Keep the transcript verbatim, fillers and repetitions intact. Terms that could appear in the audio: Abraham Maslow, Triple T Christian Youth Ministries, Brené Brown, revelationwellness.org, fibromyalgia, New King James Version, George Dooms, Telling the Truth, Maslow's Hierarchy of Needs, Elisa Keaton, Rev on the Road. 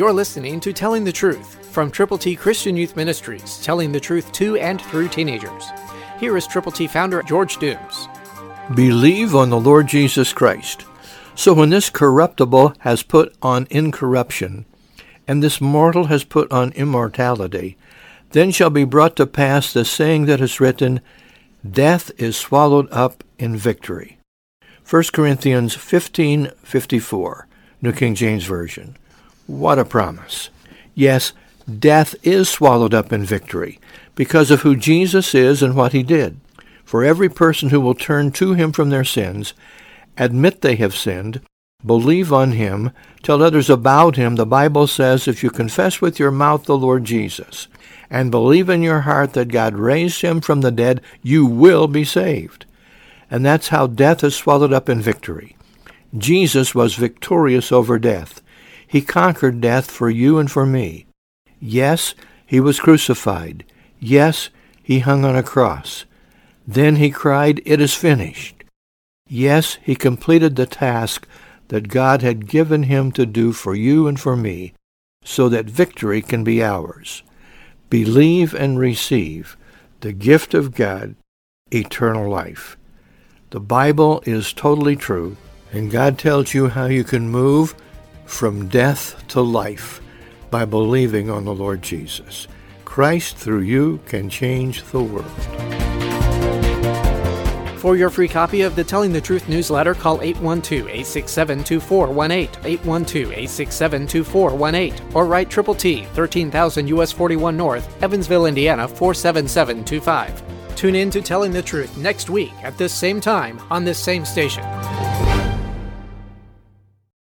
You're listening to Telling the Truth from Triple T Christian Youth Ministries, telling the truth to and through teenagers. Here is Triple T founder George Dooms. Believe on the Lord Jesus Christ. So when this corruptible has put on incorruption, and this mortal has put on immortality, then shall be brought to pass the saying that is written, Death is swallowed up in victory. First Corinthians fifteen fifty-four, New King James Version. What a promise. Yes, death is swallowed up in victory because of who Jesus is and what he did. For every person who will turn to him from their sins, admit they have sinned, believe on him, tell others about him, the Bible says, if you confess with your mouth the Lord Jesus and believe in your heart that God raised him from the dead, you will be saved. And that's how death is swallowed up in victory. Jesus was victorious over death. He conquered death for you and for me. Yes, he was crucified. Yes, he hung on a cross. Then he cried, It is finished. Yes, he completed the task that God had given him to do for you and for me, so that victory can be ours. Believe and receive the gift of God, eternal life. The Bible is totally true, and God tells you how you can move from death to life by believing on the Lord Jesus. Christ through you can change the world. For your free copy of the Telling the Truth newsletter, call eight one two, eight six seven, two four one eight, eight one two, eight six seven, two four one eight, or write Triple T, thirteen thousand U S forty-one North, Evansville, Indiana, four seven seven two five. Tune in to Telling the Truth next week at this same time on this same station.